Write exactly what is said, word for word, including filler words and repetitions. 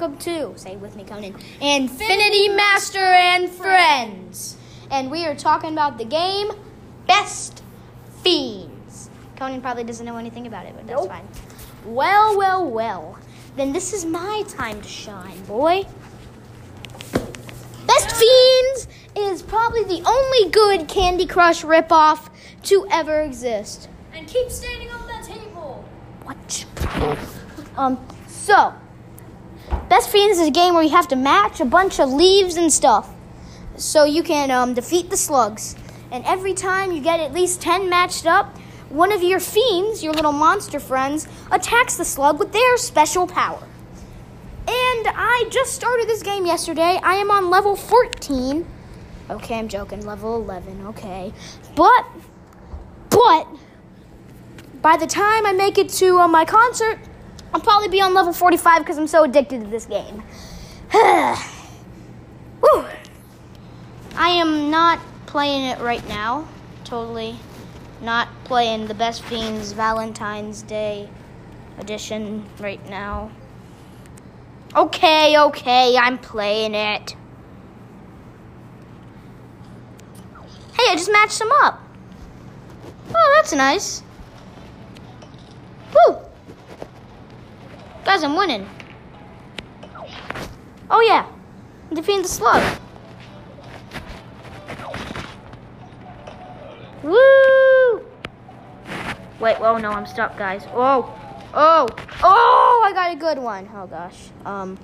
welcome to, say with me, Conan, Infinity Master and Friends. And we are talking about the game Best Fiends. Conan probably doesn't know anything about it, but that's nope. Fine. Well, well, well. Then this is my time to shine, boy. Best Fiends is probably the only good Candy Crush ripoff to ever exist. And keep standing on that table. What? um, so, Best Fiends is a game where you have to match a bunch of leaves and stuff so you can um, defeat the slugs. And every time you get at least ten matched up, one of your fiends, your little monster friends, attacks the slug with their special power. And I just started this game yesterday. I am on level fourteen. Okay, I'm joking. Level eleven. Okay. But, but, by the time I make it to uh, my concert, I'll probably be on level forty-five because I'm so addicted to this game. Woo. I am not playing it right now. Totally. Not playing the Best Fiends Valentine's Day edition right now. Okay, okay, I'm playing it. Hey, I just matched them up. Oh, that's nice. Woo! Guys, I'm winning. Oh, yeah. I'm defeating the slug. Woo! Wait, whoa, no, I'm stuck, guys. Oh, oh, oh, I got a good one. Oh, gosh. Um...